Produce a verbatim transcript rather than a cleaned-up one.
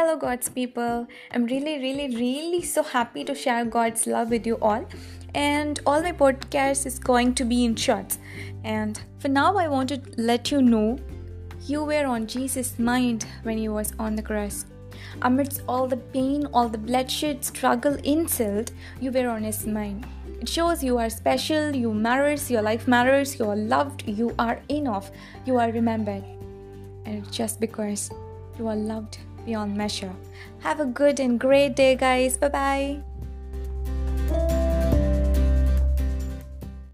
Hello God's people, I'm really really really so happy to share God's love with you all, and all my podcast is going to be in shorts. And for now I want to let you know you were on Jesus' mind when he was on the cross. Amidst all the pain, all the bloodshed, struggle, insult, you were on his mind. It shows you are special, you matters, your life matters, you are loved, you are enough, you are remembered. And it's just because you are loved beyond measure. Have a good and great day, guys. Bye-bye.